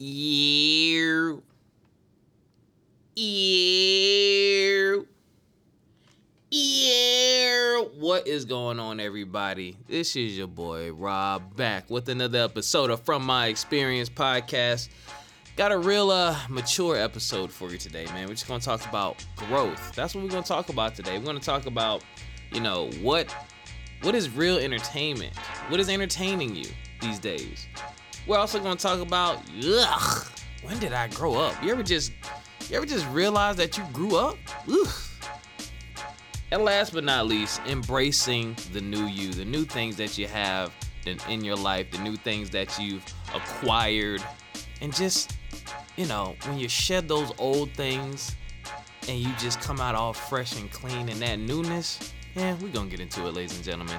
What is going on, everybody? This is your boy Rob, back with another episode of From My Experience Podcast. Got a real mature episode for you today, man. We're just gonna talk about growth. That's what we're gonna talk about today. We're gonna talk about, you know, what is real entertainment? What is entertaining you these days? We're also gonna talk about when did I grow up? You ever just realize that you grew up? Ugh. And last but not least, embracing the new you, the new things that you have in your life, the new things that you've acquired. And just, you know, when you shed those old things and you just come out all fresh and clean in that newness, yeah, we're going to get into it, ladies and gentlemen.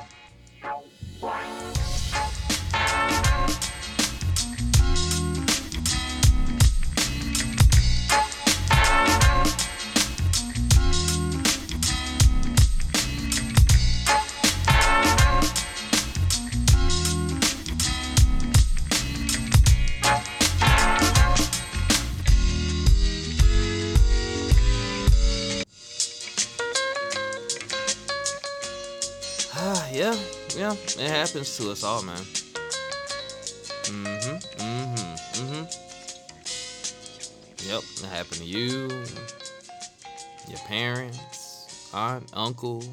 Yeah, it happens to us all, man. Yep, it happened to you, your parents, aunt, uncle,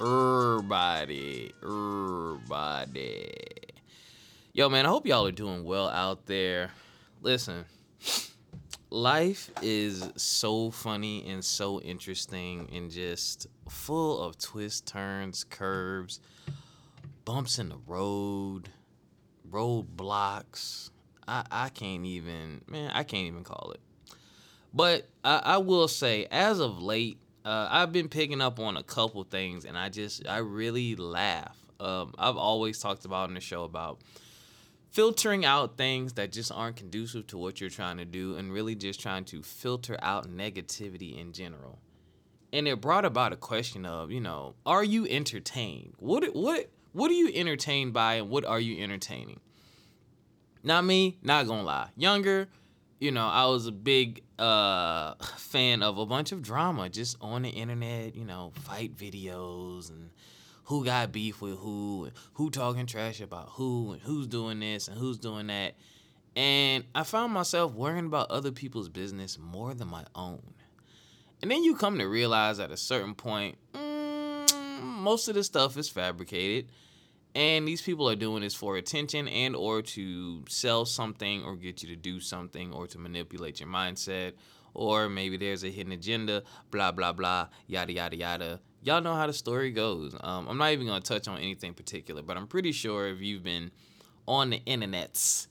everybody. Yo, man, I hope y'all are doing well out there. Listen, life is so funny and so interesting and just full of twists, turns, curves, bumps in the road, roadblocks. I can't even call it. But I will say, as of late, I've been picking up on a couple things, and I really laugh. I've always talked about in the show about filtering out things that just aren't conducive to what you're trying to do, and really just trying to filter out negativity in general. And it brought about a question of, you know, are you entertained? What are you entertained by, and what are you entertaining? Not me, not gonna lie. Younger, you know, I was a big fan of a bunch of drama just on the internet, you know, fight videos and who got beef with who, and who talking trash about who, and who's doing this, and who's doing that. And I found myself worrying about other people's business more than my own. And then you come to realize at a certain point, most of this stuff is fabricated, and these people are doing this for attention and or to sell something or get you to do something or to manipulate your mindset, or maybe there's a hidden agenda, blah, blah, blah, yada, yada, yada. Y'all know how the story goes. I'm not even going to touch on anything particular, but I'm pretty sure if you've been on the internets,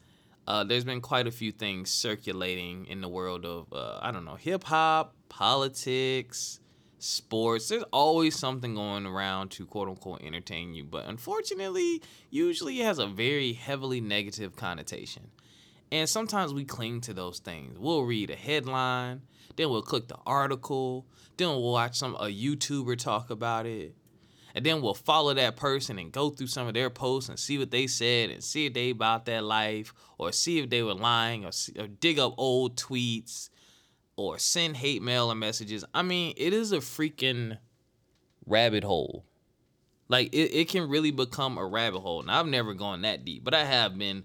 there's been quite a few things circulating in the world of, hip-hop, politics, sports. There's always something going around to, quote-unquote, entertain you, but unfortunately, usually it has a very heavily negative connotation. And sometimes we cling to those things. We'll read a headline, then we'll click the article, then we'll watch a YouTuber talk about it, and then we'll follow that person and go through some of their posts and see what they said and see if they about that life, or see if they were lying, or dig up old tweets, or send hate mail and messages. I mean, it is a freaking rabbit hole. Like, it can really become a rabbit hole. And I've never gone that deep, but I have been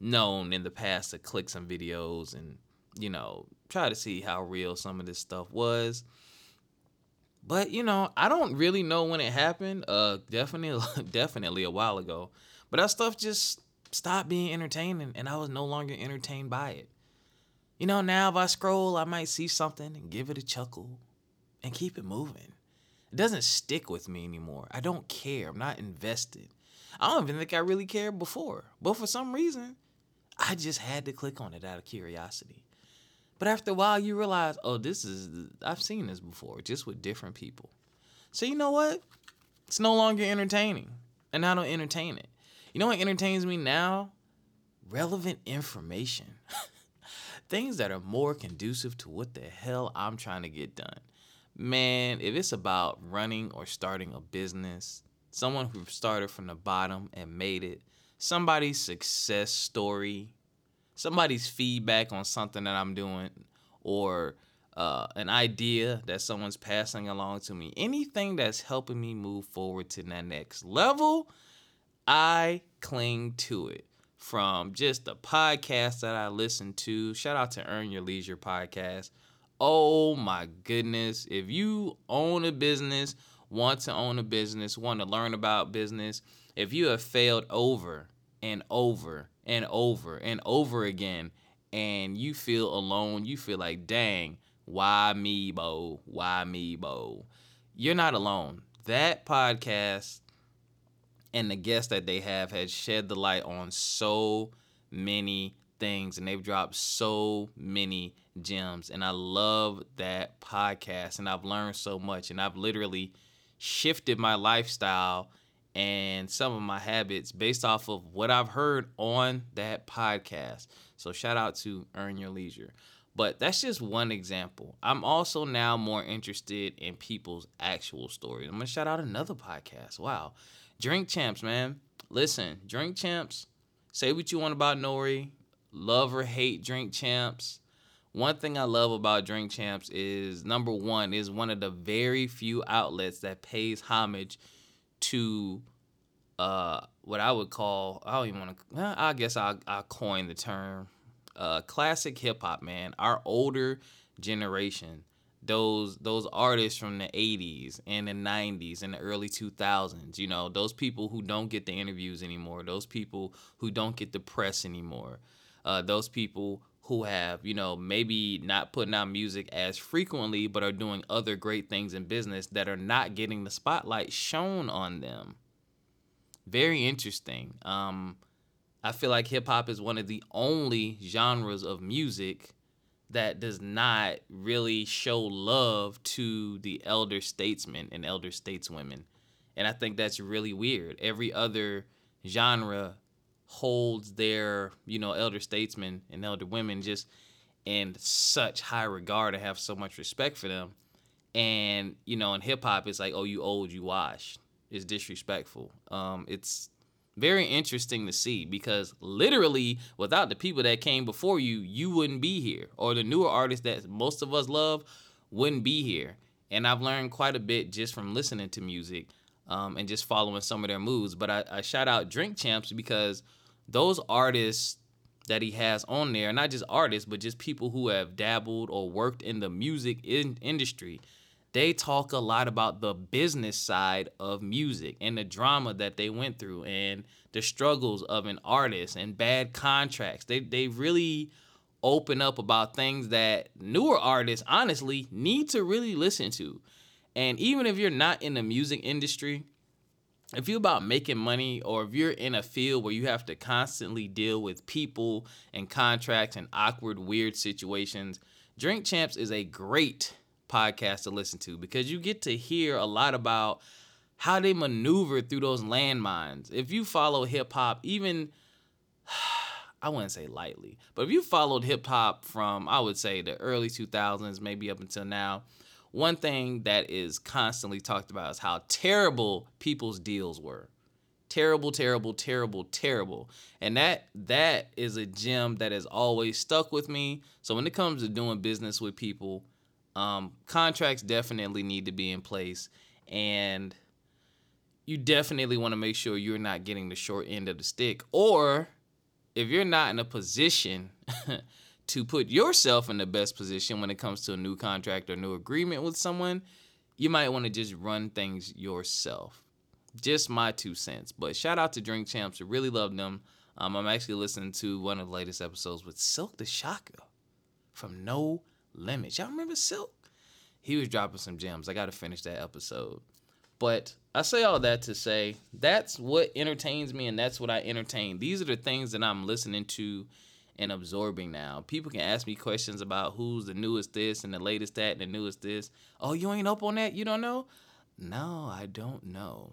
known in the past to click some videos and, you know, try to see how real some of this stuff was. But, you know, I don't really know when it happened. Definitely a while ago. But that stuff just stopped being entertaining, and I was no longer entertained by it. You know, now if I scroll, I might see something and give it a chuckle and keep it moving. It doesn't stick with me anymore. I don't care. I'm not invested. I don't even think I really cared before. But for some reason, I just had to click on it out of curiosity. But after a while, you realize, oh, I've seen this before, just with different people. So you know what? It's no longer entertaining, and I don't entertain it. You know what entertains me now? Relevant information. Things that are more conducive to what the hell I'm trying to get done. Man, if it's about running or starting a business, someone who started from the bottom and made it, somebody's success story, somebody's feedback on something that I'm doing, or an idea that someone's passing along to me, anything that's helping me move forward to that next level, I cling to it. From just the podcast that I listen to, shout out to Earn Your Leisure Podcast. Oh my goodness, if you own a business, want to own a business, want to learn about business, if you have failed over and over and over and over again, and you feel alone, you feel like, dang, why me, Bo? Why me, Bo? You're not alone. That podcast and the guests that they have has shed the light on so many things, and they've dropped so many gems. And I love that podcast, and I've learned so much, and I've literally shifted my lifestyle and some of my habits based off of what I've heard on that podcast. So shout out to Earn Your Leisure. But that's just one example. I'm also now more interested in people's actual stories. I'm going to shout out another podcast. Wow. Drink Champs, man. Listen, Drink Champs, say what you want about Nori. Love or hate Drink Champs. One thing I love about Drink Champs is, number one, is one of the very few outlets that pays homage to what I would call, I don't even want to, I guess I'll coin the term, classic hip-hop, man. Our older generation, those artists from the 80s and the 90s and the early 2000s, you know, those people who don't get the interviews anymore, those people who don't get the press anymore, those people who have, you know, maybe not putting out music as frequently but are doing other great things in business that are not getting the spotlight shown on them. Very interesting. I feel like hip-hop is one of the only genres of music that does not really show love to the elder statesmen and elder stateswomen. And I think that's really weird. Every other genre holds their, you know, elder statesmen and elder women just in such high regard and have so much respect for them. And, you know, in hip-hop, it's like, oh, you old, you washed. It's disrespectful. It's very interesting to see, because literally without the people that came before you, you wouldn't be here, or the newer artists that most of us love wouldn't be here. And I've learned quite a bit just from listening to music and just following some of their moves. But I shout out Drink Champs, because those artists that he has on there, not just artists, but just people who have dabbled or worked in the music industry, they talk a lot about the business side of music and the drama that they went through and the struggles of an artist and bad contracts. They really open up about things that newer artists, honestly, need to really listen to. And even if you're not in the music industry, if you're about making money, or if you're in a field where you have to constantly deal with people and contracts and awkward, weird situations, Drink Champs is a great podcast to listen to, because you get to hear a lot about how they maneuver through those landmines. If you follow hip-hop, even, I wouldn't say lightly, but if you followed hip-hop from, I would say, the early 2000s, maybe up until now, one thing that is constantly talked about is how terrible people's deals were. Terrible, terrible, terrible, terrible. And that is a gem that has always stuck with me. So when it comes to doing business with people, contracts definitely need to be in place, and you definitely want to make sure you're not getting the short end of the stick, or if you're not in a position to put yourself in the best position when it comes to a new contract or new agreement with someone, you might want to just run things yourself. Just my 2 cents, but shout out to Drink Champs. I really love them. I'm actually listening to one of the latest episodes with Silk the Shocker from No Limits. Y'all remember Silk? He was dropping some gems. I got to finish that episode. But I say all that to say that's what entertains me, and that's what I entertain. These are the things that I'm listening to and absorbing now. People can ask me questions about who's the newest this and the latest that and the newest this. Oh, you ain't up on that? You don't know? No, I don't know.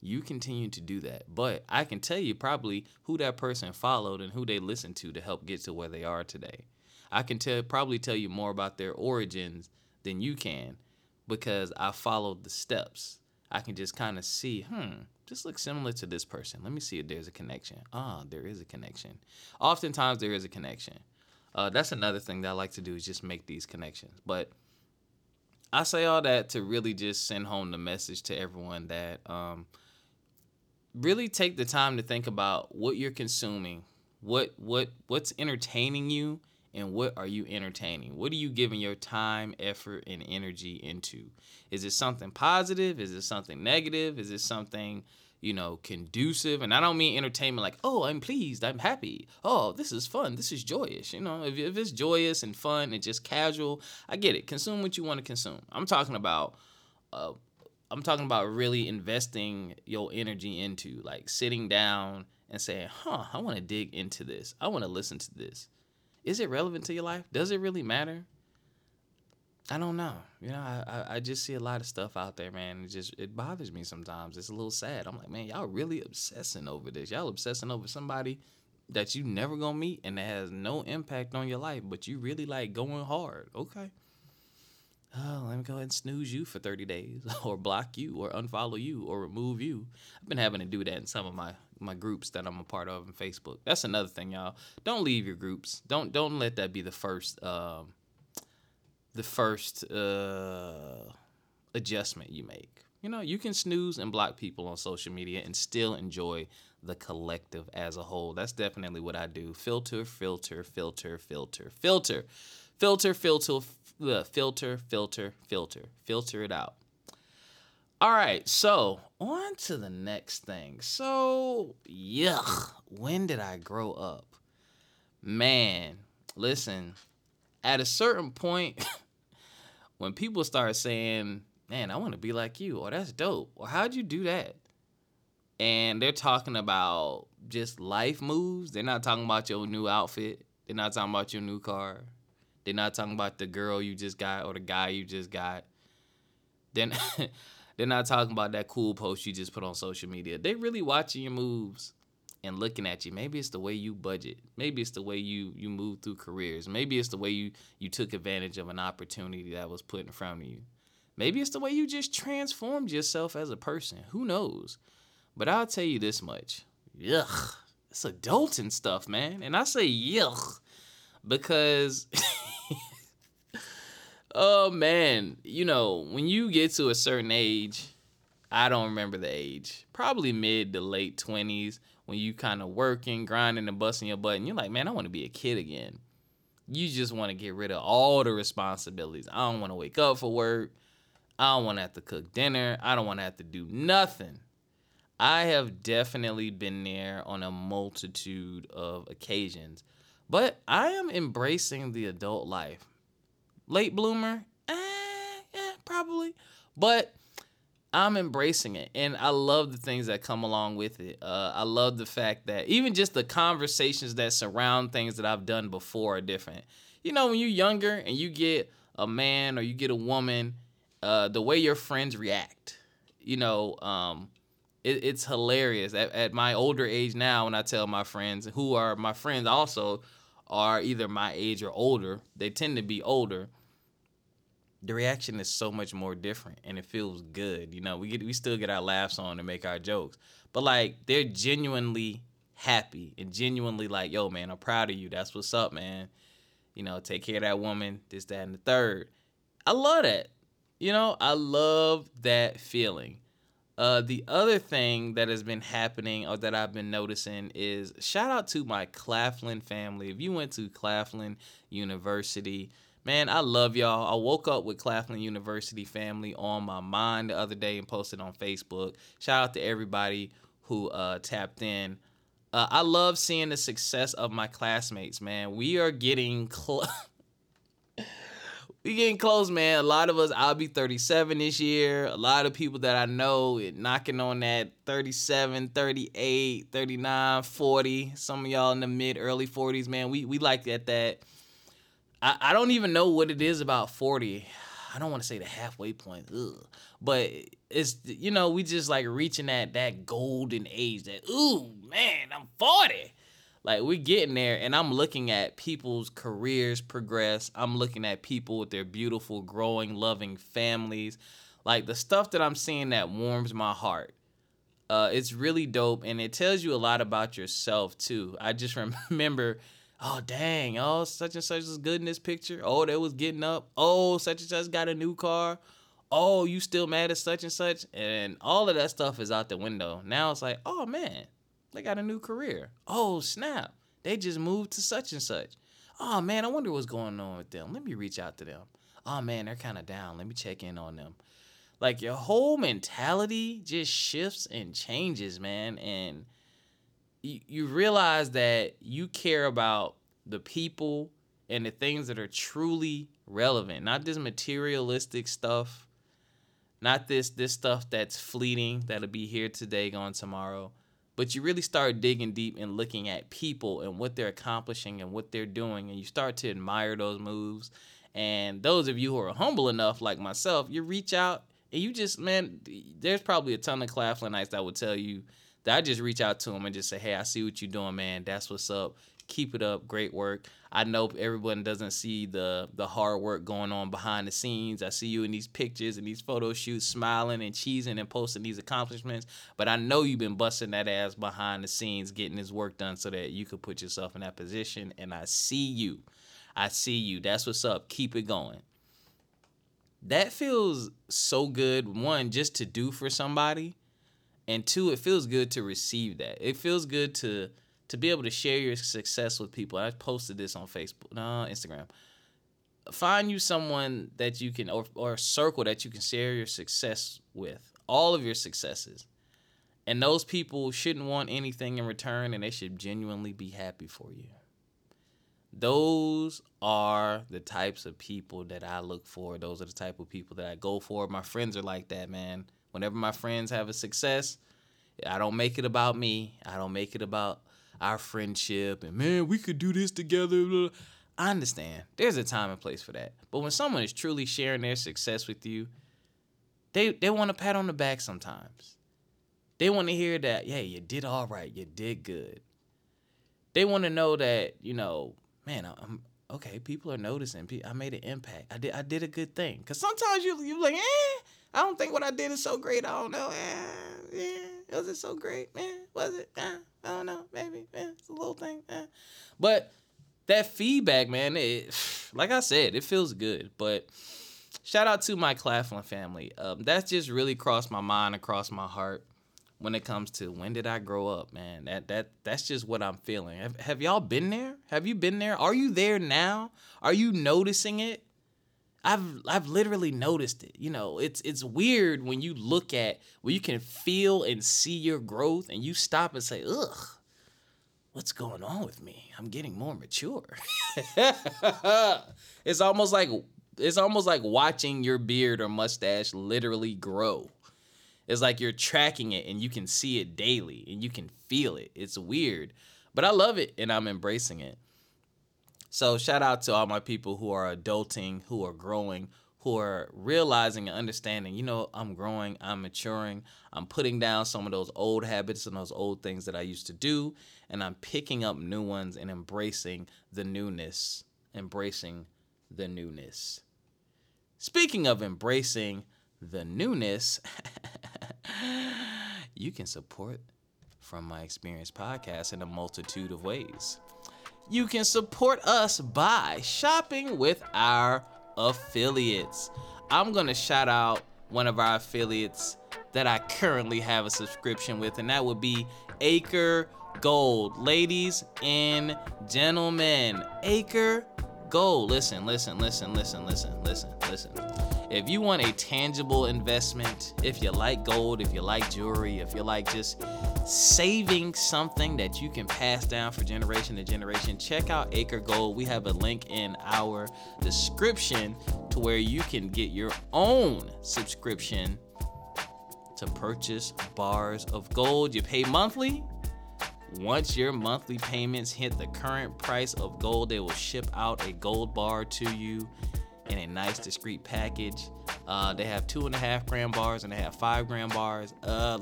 You continue to do that. But I can tell you probably who that person followed and who they listened to help get to where they are today. I can probably tell you more about their origins than you can, because I followed the steps. I can just kind of see, this looks similar to this person. Let me see if there's a connection. Ah, there is a connection. Oftentimes there is a connection. That's another thing that I like to do is just make these connections. But I say all that to really just send home the message to everyone that really take the time to think about what you're consuming, what's entertaining you, and what are you entertaining? What are you giving your time, effort, and energy into? Is it something positive? Is it something negative? Is it something, conducive? And I don't mean entertainment like, oh, I'm pleased, I'm happy. Oh, this is fun. This is joyous. If it's joyous and fun and just casual, I get it. Consume what you want to consume. I'm talking about really investing your energy into, like, sitting down and saying, I want to dig into this. I want to listen to this. Is it relevant to your life? Does it really matter? I don't know. I just see a lot of stuff out there, man. It bothers me sometimes. It's a little sad. I'm like, man, y'all really obsessing over this. Y'all obsessing over somebody that you never going to meet and that has no impact on your life, but you really like going hard. Okay. Oh, let me go ahead and snooze you for 30 days or block you or unfollow you or remove you. I've been having to do that in some of my groups that I'm a part of on Facebook. That's another thing, y'all. Don't leave your groups. Don't let that be the first adjustment you make. You can snooze and block people on social media and still enjoy the collective as a whole. That's definitely what I do. Filter it out. All right, so on to the next thing. So, yuck, when did I grow up? Man, listen, at a certain point, when people start saying, man, I want to be like you, or that's dope, or how'd you do that? And they're talking about just life moves. They're not talking about your new outfit. They're not talking about your new car. They're not talking about the girl you just got or the guy you just got. Then they're not talking about that cool post you just put on social media. They really watching your moves and looking at you. Maybe it's the way you budget. Maybe it's the way you move through careers. Maybe it's the way you took advantage of an opportunity that was put in front of you. Maybe it's the way you just transformed yourself as a person. Who knows? But I'll tell you this much. Yuck. It's adulting stuff, man. And I say yuck because... Oh, man, when you get to a certain age, I don't remember the age, probably mid to late 20s, when you kind of working, grinding, and busting your butt, and you're like, man, I want to be a kid again. You just want to get rid of all the responsibilities. I don't want to wake up for work. I don't want to have to cook dinner. I don't want to have to do nothing. I have definitely been there on a multitude of occasions, but I am embracing the adult life. Late bloomer? Yeah, probably. But I'm embracing it, and I love the things that come along with it. I love the fact that even just the conversations that surround things that I've done before are different. When you're younger and you get a man or you get a woman, the way your friends react, it's hilarious. At my older age now, when I tell my friends, who are my friends also are either my age or older, they tend to be older, the reaction is so much more different, and it feels good. We still get our laughs on and make our jokes, but like they're genuinely happy and genuinely like, yo, man, I'm proud of you. That's what's up, man. Take care of that woman, this, that, and the third. I love that. I love that feeling. The other thing that has been happening or that I've been noticing is shout out to my Claflin family. If you went to Claflin University, man, I love y'all. I woke up with Claflin University family on my mind the other day and posted on Facebook. Shout out to everybody who tapped in. I love seeing the success of my classmates, man. We are getting close. We getting close, man. A lot of us, I'll be 37 this year. A lot of people that I know knocking on that 37, 38, 39, 40. Some of y'all in the mid, early 40s, man. We like that. I don't even know what it is about 40. I don't want to say the halfway point. Ugh. But it's, we just like reaching at that golden age that, ooh, man, I'm 40. Like, we're getting there, and I'm looking at people's careers progress. I'm looking at people with their beautiful, growing, loving families. Like, the stuff that I'm seeing that warms my heart. It's really dope, and it tells you a lot about yourself, too. I just remember, oh, dang, oh, such and such is good in this picture. Oh, they was getting up. Oh, such and such got a new car. Oh, you still mad at such and such? And all of that stuff is out the window. Now it's like, oh, man, they got a new career. Oh, snap, they just moved to such and such. Oh, man, I wonder what's going on with them. Let me reach out to them. Oh, man, they're kind of down. Let me check in on them. Like, your whole mentality just shifts and changes, man. And you realize that you care about the people and the things that are truly relevant. Not this materialistic stuff. Not this stuff that's fleeting, that'll be here today, gone tomorrow. But you really start digging deep and looking at people and what they're accomplishing and what they're doing. And you start to admire those moves. And those of you who are humble enough, like myself, you reach out. And you just, man, there's probably a ton of Claflinites that would tell you that I just reach out to them and just say, hey, I see what you're doing, man. That's what's up. Keep it up. Great work. I know everyone doesn't see the hard work going on behind the scenes. I see you in these pictures and these photo shoots smiling and cheesing and posting these accomplishments. But I know you've been busting that ass behind the scenes, getting this work done so that you could put yourself in that position. And I see you. I see you. That's what's up. Keep it going. That feels so good, one, just to do for somebody, and two, it feels good to receive that. It feels good to be able to share your success with people. I posted this on Facebook, Instagram. Find you someone that you can, or a circle that you can share your success with, all of your successes. And those people shouldn't want anything in return, and they should genuinely be happy for you. Those are the types of people that I look for. Those are the type of people that I go for. My friends are like that, man. Whenever my friends have a success, I don't make it about me. I don't make it about our friendship. And, man, we could do this together. I understand. There's a time and place for that. But when someone is truly sharing their success with you, they want a pat on the back sometimes. They want to hear that, yeah, you did all right. You did good. They want to know that, you know, man, I'm okay. People are noticing. I made an impact. I did a good thing. Cause sometimes you like, I don't think what I did is so great. I don't know. Was it so great? Was it? I don't know. Maybe. It's a little thing. But that feedback, man. It, like I said, it feels good. But shout out to my Claflin family. That's just really crossed my mind, across my heart. When it comes to when did I grow up, man, that's just what I'm feeling. Have y'all been there? Have you been there? Are you there now? Are you noticing it? I've literally noticed it. You know, it's weird when you look at where you can feel and see your growth and you stop and say, ugh, what's going on with me? I'm getting more mature. It's almost like watching your beard or mustache literally grow. It's like you're tracking it and you can see it daily and you can feel it. It's weird, but I love it and I'm embracing it. So shout out to all my people who are adulting, who are growing, who are realizing and understanding, you know, I'm growing, I'm maturing, I'm putting down some of those old habits and those old things that I used to do, and I'm picking up new ones and embracing the newness. Speaking of embracing the newness, you can support From My Experience podcast in a multitude of ways. You can support us by shopping with our affiliates. I'm going to shout out one of our affiliates that I currently have a subscription with, and that would be Acre Gold. Ladies and gentlemen, Acre Gold. Listen. If you want a tangible investment, if you like gold, if you like jewelry, if you like just saving something that you can pass down for generation to generation, check out Acre Gold. We have a link in our description to where you can get your own subscription to purchase bars of gold. You pay monthly. Once your monthly payments hit the current price of gold, they will ship out a gold bar to you in a nice discreet package. They have 2.5 gram bars and they have 5 gram bars.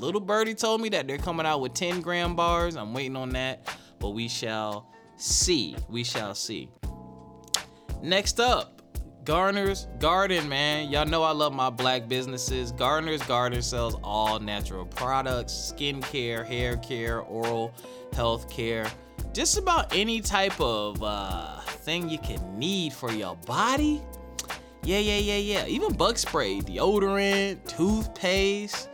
Little birdie told me that they're coming out with 10 gram bars. I'm waiting on that, but we shall see. Next up, Garner's Garden, man. Y'all know I love my black businesses. Garner's Garden sells all natural products, skincare, hair care, oral health care, just about any type of thing you can need for your body. Yeah. Even bug spray, deodorant, toothpaste.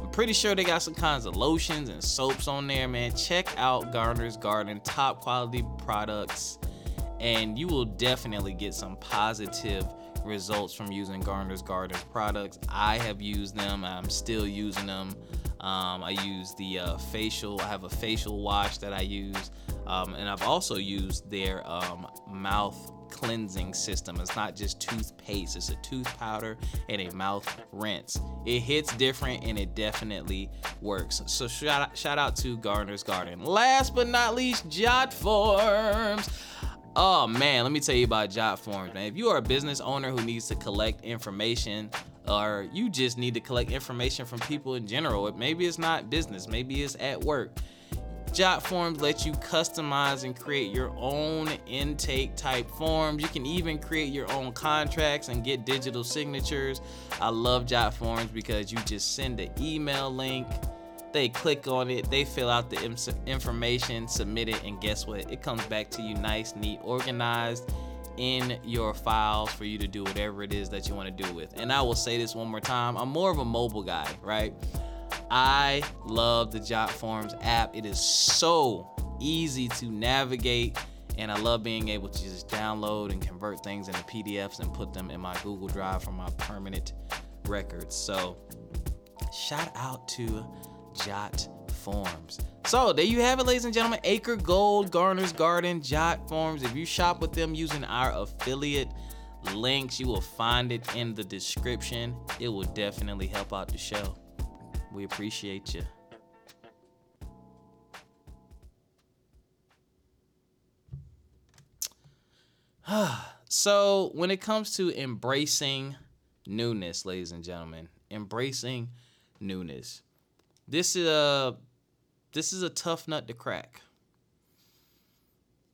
I'm pretty sure they got some kinds of lotions and soaps on there, man. Check out Garner's Garden, top quality products, and you will definitely get some positive results from using Garner's Garden products. I have used them. I'm still using them. I use the facial. I have a facial wash that I use, and I've also used their mouth cleansing system. It's not just toothpaste, it's a tooth powder and a mouth rinse. It hits different and it definitely works. So shout out to Garner's Garden. Last but not least, Jot Forms. Oh man, let me tell you about Jot Forms, man. If you are a business owner who needs to collect information, or you just need to collect information from people in general, maybe it's not business, maybe it's at work, Jot Forms lets you customize and create your own intake type forms. You can even create your own contracts and get digital signatures. I love Jot Forms because you just send an email link, they click on it, they fill out the information, submit it, and guess what? It comes back to you nice, neat, organized in your files for you to do whatever it is that you want to do with. And I will say this one more time, I'm more of a mobile guy, right? I love the Jot Forms app. It is so easy to navigate, and I love being able to just download and convert things into PDFs and put them in my Google Drive for my permanent records. So shout out to Jot Forms. So there you have it, ladies and gentlemen. Acre Gold, Garner's Garden, Jot Forms. If you shop with them using our affiliate links, you will find it in the description. It will definitely help out the show. We appreciate you. So when it comes to embracing newness, ladies and gentlemen, embracing newness, this is a tough nut to crack.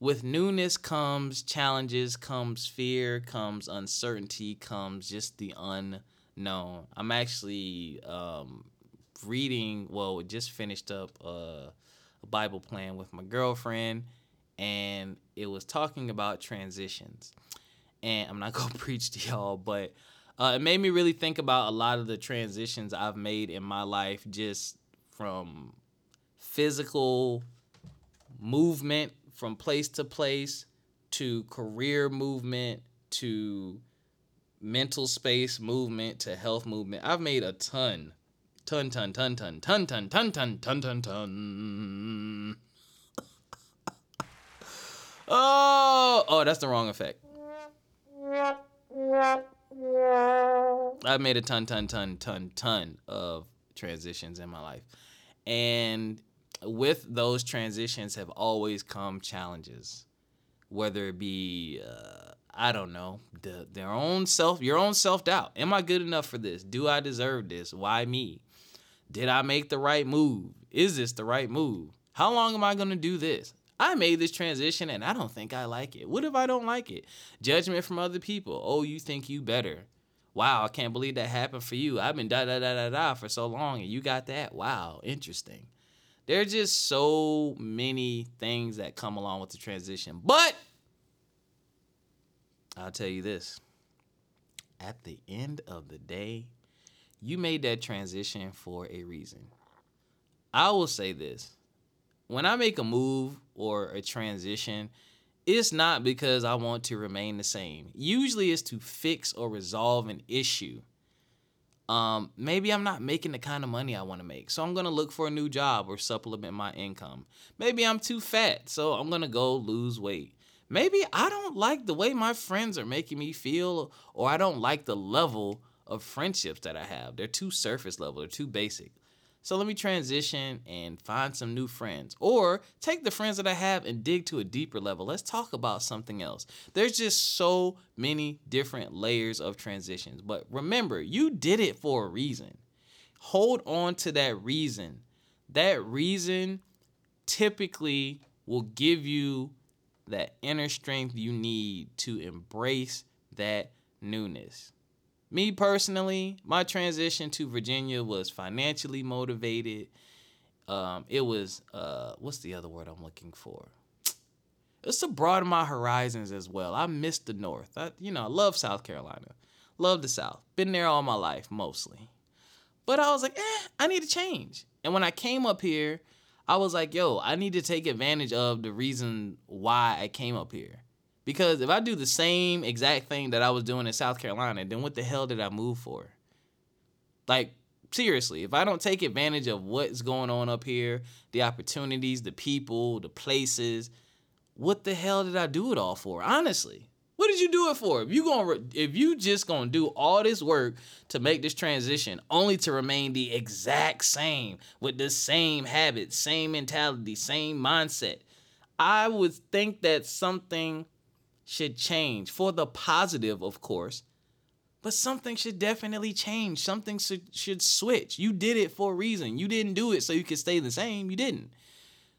With newness comes challenges, comes fear, comes uncertainty, comes just the unknown. I'm actually just finished up a Bible plan with my girlfriend, and it was talking about transitions. And I'm not gonna preach to y'all, but it made me really think about a lot of the transitions I've made in my life, just from physical movement from place to place, to career movement, to mental space movement, to health movement. I've made a ton. Oh, that's the wrong effect. I've made a ton of transitions in my life. And with those transitions have always come challenges, whether it be, your own self-doubt. Am I good enough for this? Do I deserve this? Why me? Did I make the right move? Is this the right move? How long am I going to do this? I made this transition and I don't think I like it. What if I don't like it? Judgment from other people. Oh, you think you better. Wow, I can't believe that happened for you. I've been da-da-da-da-da for so long and you got that. Wow, interesting. There are just so many things that come along with the transition. But I'll tell you this. At the end of the day, you made that transition for a reason. I will say this. When I make a move or a transition, it's not because I want to remain the same. Usually it's to fix or resolve an issue. Maybe I'm not making the kind of money I want to make, so I'm going to look for a new job or supplement my income. Maybe I'm too fat, so I'm going to go lose weight. Maybe I don't like the way my friends are making me feel, or I don't like the level of friendships that I have. They're too surface level, they're too basic. So let me transition and find some new friends, or take the friends that I have and dig to a deeper level. Let's talk about something else. There's just so many different layers of transitions. But remember, you did it for a reason. Hold on to that reason. That reason typically will give you that inner strength you need to embrace that newness. Me personally, my transition to Virginia was financially motivated. It was, what's the other word I'm looking for? It's to broaden my horizons as well. I miss the North. I love South Carolina. Love the South. Been there all my life, mostly. But I was like, I need to change. And when I came up here, I was like, I need to take advantage of the reason why I came up here. Because if I do the same exact thing that I was doing in South Carolina, then what the hell did I move for? Like, seriously, if I don't take advantage of what's going on up here, the opportunities, the people, the places, what the hell did I do it all for? Honestly, what did you do it for? If you just gonna do all this work to make this transition only to remain the exact same with the same habits, same mentality, same mindset, I would think that something should change for the positive, of course, but something should definitely change. Something should switch. You did it for a reason. You didn't do it so you could stay the same. You didn't.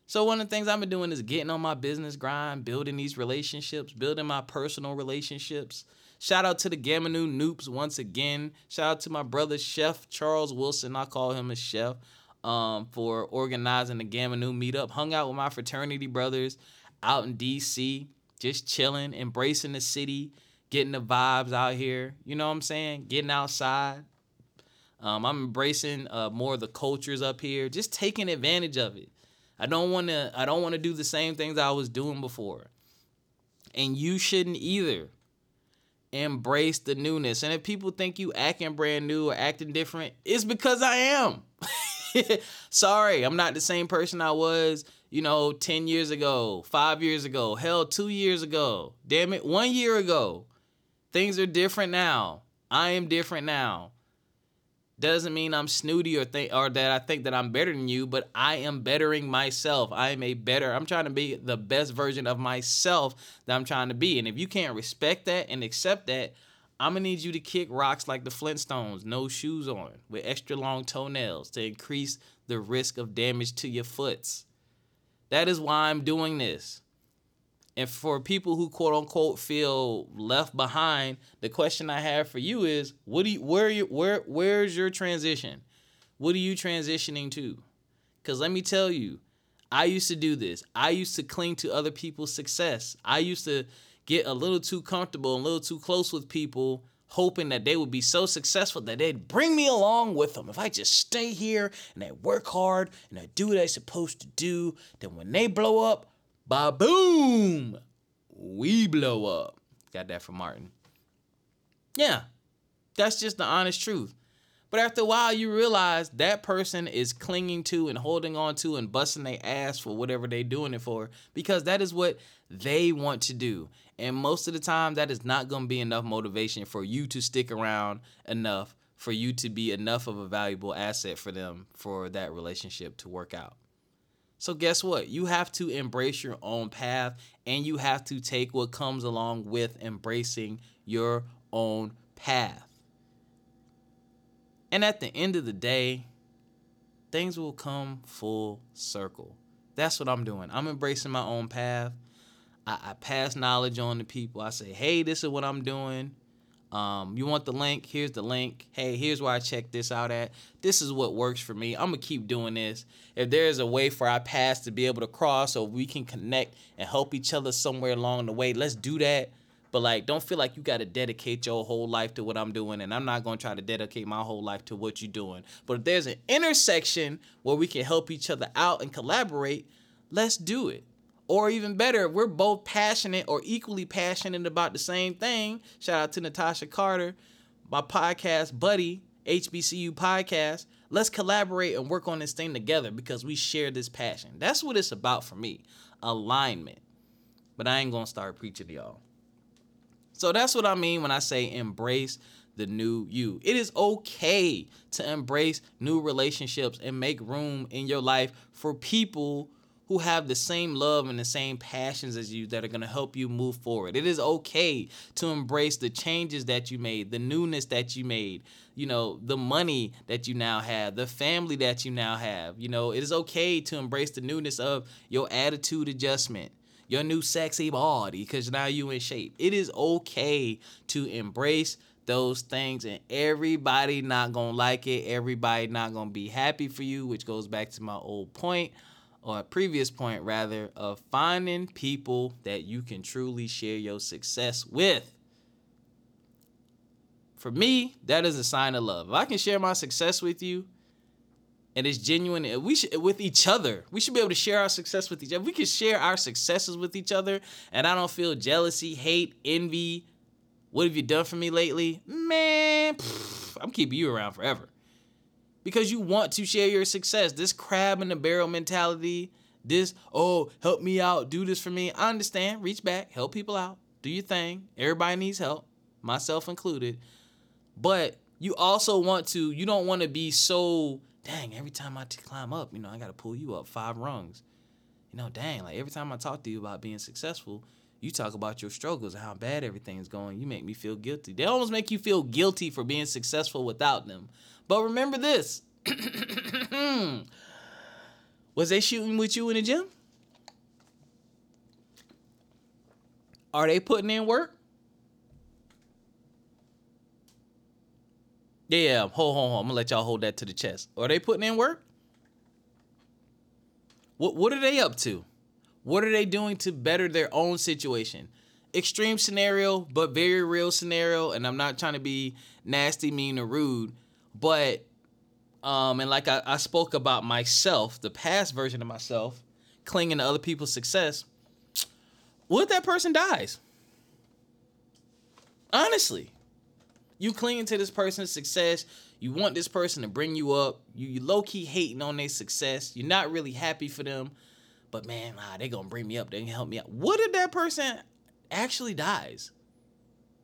So one of the things I've been doing is getting on my business grind, building these relationships, building my personal relationships. Shout out to the Gamma Nu Noops once again. Shout out to my brother, Chef Charles Wilson. I call him a chef for organizing the Gamma Nu meetup. Hung out with my fraternity brothers out in D.C., just chilling, embracing the city, getting the vibes out here. You know what I'm saying? Getting outside. I'm embracing more of the cultures up here, just taking advantage of it. I don't want to do the same things I was doing before. And you shouldn't either. Embrace the newness. And if people think you acting brand new or acting different, it's because I am. Sorry, I'm not the same person I was, 10 years ago, 5 years ago, hell, 2 years ago. Damn it, 1 year ago. Things are different now. I am different now. Doesn't mean I'm snooty or that I think that I'm better than you, but I am bettering myself. I'm trying to be the best version of myself that I'm trying to be. And if you can't respect that and accept that, I'm going to need you to kick rocks like the Flintstones, no shoes on, with extra long toenails to increase the risk of damage to your foots. That is why I'm doing this. And for people who, quote unquote, feel left behind, the question I have for you is, where's your transition? What are you transitioning to? Because let me tell you, I used to do this. I used to cling to other people's success. I used to get a little too comfortable and a little too close with people, hoping that they would be so successful that they'd bring me along with them. If I just stay here and I work hard and I do what I'm supposed to do, then when they blow up, ba-boom, we blow up. Got that from Martin. Yeah, that's just the honest truth. But after a while, you realize that person is clinging to and holding on to and busting their ass for whatever they're doing it for, because that is what they want to do. And most of the time, that is not going to be enough motivation for you to stick around enough, for you to be enough of a valuable asset for them, for that relationship to work out. So guess what? You have to embrace your own path, and you have to take what comes along with embracing your own path. And at the end of the day, things will come full circle. That's what I'm doing. I'm embracing my own path. I pass knowledge on to people. I say, hey, this is what I'm doing. You want the link? Here's the link. Hey, here's where I check this out at. This is what works for me. I'm going to keep doing this. If there's a way for our paths to be able to cross, or we can connect and help each other somewhere along the way, let's do that. But don't feel like you got to dedicate your whole life to what I'm doing, and I'm not going to try to dedicate my whole life to what you're doing. But if there's an intersection where we can help each other out and collaborate, let's do it. Or even better, if we're both passionate or equally passionate about the same thing, shout out to Natasha Carter, my podcast buddy, HBCU Podcast. Let's collaborate and work on this thing together because we share this passion. That's what it's about for me, alignment. But I ain't going to start preaching to y'all. So that's what I mean when I say embrace the new you. It is okay to embrace new relationships and make room in your life for people who have the same love and the same passions as you that are going to help you move forward. It is okay to embrace the changes that you made, the newness that you made, the money that you now have, the family that you now have. It is okay to embrace the newness of your attitude adjustment, your new sexy body because now you in shape. It is okay to embrace those things, and everybody not gonna like it. Everybody not gonna be happy for you, which goes back to my old point, or previous point rather, of finding people that you can truly share your success with. For me, that is a sign of love. If I can share my success with you, and it's genuine, we should, with each other, we should be able to share our success with each other. If we can share our successes with each other, and I don't feel jealousy, hate, envy, what have you done for me lately? Man, I'm keeping you around forever. Because you want to share your success. This crab in the barrel mentality, this, oh, help me out, do this for me. I understand, reach back, help people out, do your thing. Everybody needs help, myself included. But you also want to, you don't want to be so, dang, every time I climb up, you know, I got to pull you up 5 rungs. You know, dang, like every time I talk to you about being successful, you talk about your struggles and how bad everything's going. You make me feel guilty. They almost make you feel guilty for being successful without them. But remember this. Was they shooting with you in the gym? Are they putting in work? Yeah, hold. I'm going to let y'all hold that to the chest. Are they putting in work? What are they up to? What are they doing to better their own situation? Extreme scenario, but very real scenario. And I'm not trying to be nasty, mean, or rude. But, and like I spoke about myself, the past version of myself, clinging to other people's success. What if that person dies? Honestly. You clinging to this person's success. You want this person to bring you up. You low-key hating on their success. You're not really happy for them. But man, they going to bring me up. They going to help me out. What if that person actually dies?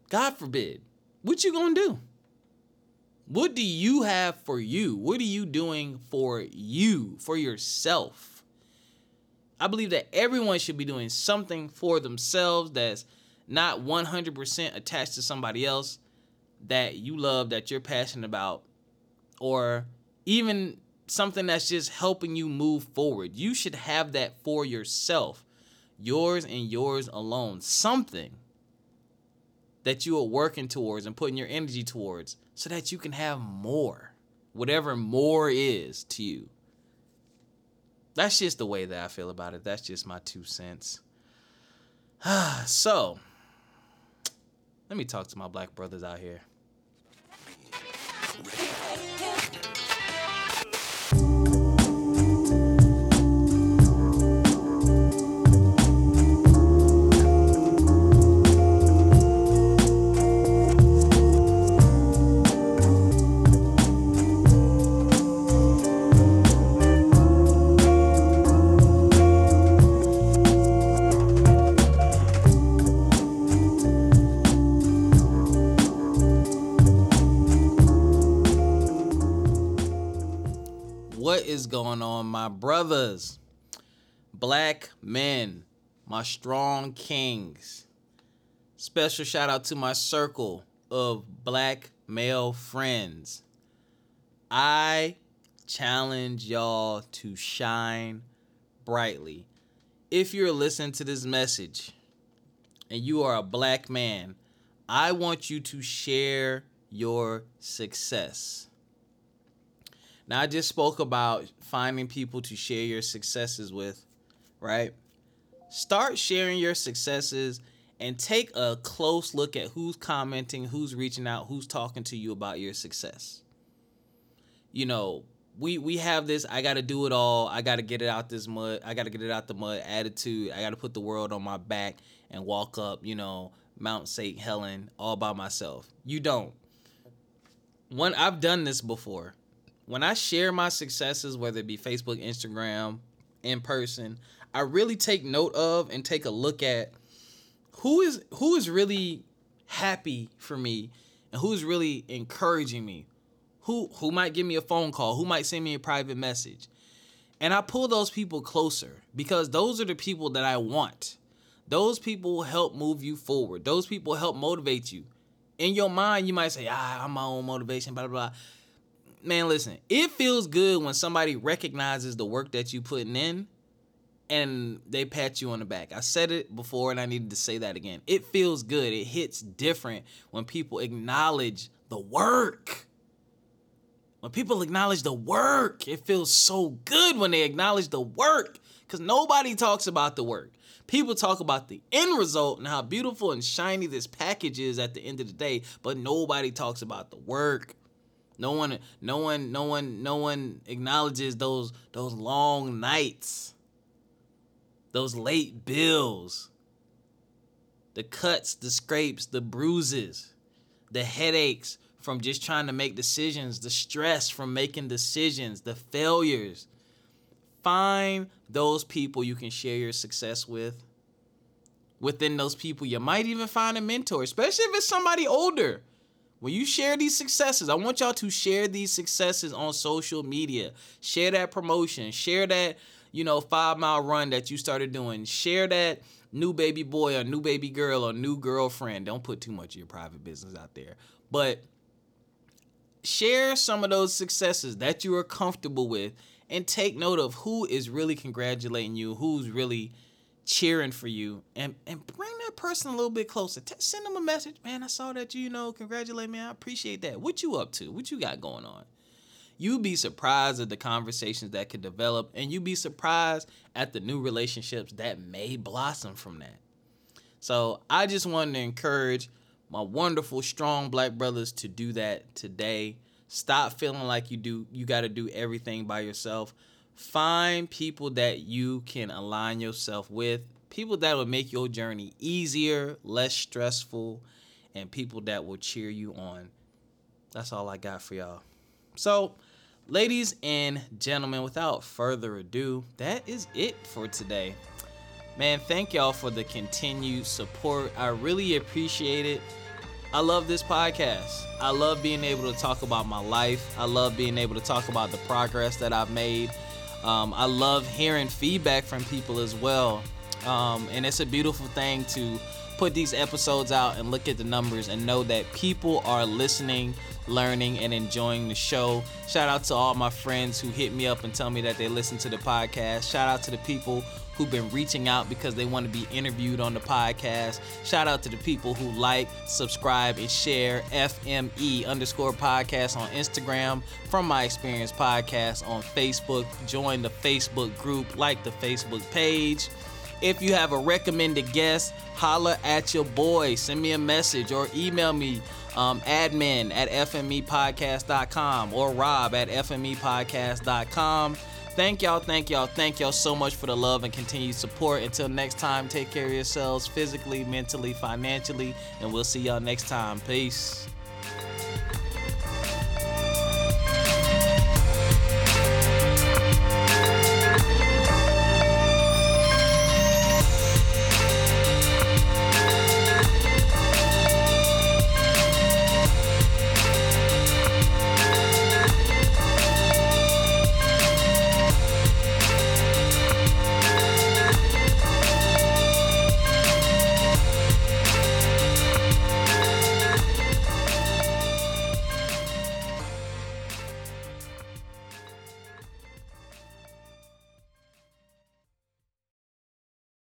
God forbid. What you going to do? What do you have for you? What are you doing for you, for yourself? I believe that everyone should be doing something for themselves that's not 100% attached to somebody else that you love, that you're passionate about, or even something that's just helping you move forward. You should have that for yourself, yours and yours alone. Something that you are working towards and putting your energy towards so that you can have more, whatever more is to you. That's just the way that I feel about it. That's just my 2 cents. So, let me talk to my black brothers out here. Going on, my brothers, black men, my strong kings. Special shout out to my circle of black male friends. I challenge y'all to shine brightly. If you're listening to this message and you are a black man, I want you to share your success. Now, I just spoke about finding people to share your successes with, right? Start sharing your successes and take a close look at who's commenting, who's reaching out, who's talking to you about your success. You know, we have this, I got to do it all. I got to get it out this mud. I got to get it out the mud attitude. I got to put the world on my back and walk up, you know, Mount St. Helen all by myself. You don't. One, I've done this before. When I share my successes, whether it be Facebook, Instagram, in person, I really take note of and take a look at who is really happy for me and who is really encouraging me, who might give me a phone call, who might send me a private message. And I pull those people closer because those are the people that I want. Those people help move you forward. Those people help motivate you. In your mind, you might say, I'm my own motivation, blah, blah, blah. Man, listen, it feels good when somebody recognizes the work that you're putting in and they pat you on the back. I said it before, and I needed to say that again. It feels good. It hits different when people acknowledge the work. When people acknowledge the work, it feels so good when they acknowledge the work, because nobody talks about the work. People talk about the end result and how beautiful and shiny this package is at the end of the day, but nobody talks about the work. No one acknowledges those long nights, those late bills, the cuts, the scrapes, the bruises, the headaches from just trying to make decisions, the stress from making decisions, the failures. Find those people you can share your success with. Within those people, you might even find a mentor, especially if it's somebody older. When you share these successes, I want y'all to share these successes on social media. Share that promotion. Share that, 5-mile run that you started doing. Share that new baby boy or new baby girl or new girlfriend. Don't put too much of your private business out there. But share some of those successes that you are comfortable with, and take note of who is really congratulating you, who's really cheering for you, and bring that person a little bit closer. Send them a message. Man, I saw that you, congratulate me. I appreciate that. What you up to? What you got going on? You'd be surprised at the conversations that could develop, and you'd be surprised at the new relationships that may blossom from that. So I just wanted to encourage my wonderful, strong Black brothers to do that today. Stop feeling like you got to do everything by yourself. Find people that you can align yourself with, people that will make your journey easier, less stressful, and people that will cheer you on. That's all I got for y'all. So, ladies and gentlemen, without further ado, that is it for today. Man, thank y'all for the continued support. I really appreciate it. I love this podcast. I love being able to talk about my life. I love being able to talk about the progress that I've made. I love hearing feedback from people as well. And it's a beautiful thing to put these episodes out and look at the numbers and know that people are listening, learning, and enjoying the show. Shout out to all my friends who hit me up and tell me that they listen to the podcast. Shout out to the people who've been reaching out because they want to be interviewed on the podcast. Shout out to the people who like, subscribe, and share FME_podcast on Instagram, From My Experience Podcast on Facebook. Join the Facebook group, like the Facebook page. If you have a recommended guest, holla at your boy. Send me a message or email me, admin@fmepodcast.com or rob@fmepodcast.com. Thank y'all so much for the love and continued support. Until next time, take care of yourselves physically, mentally, financially, and we'll see y'all next time. Peace.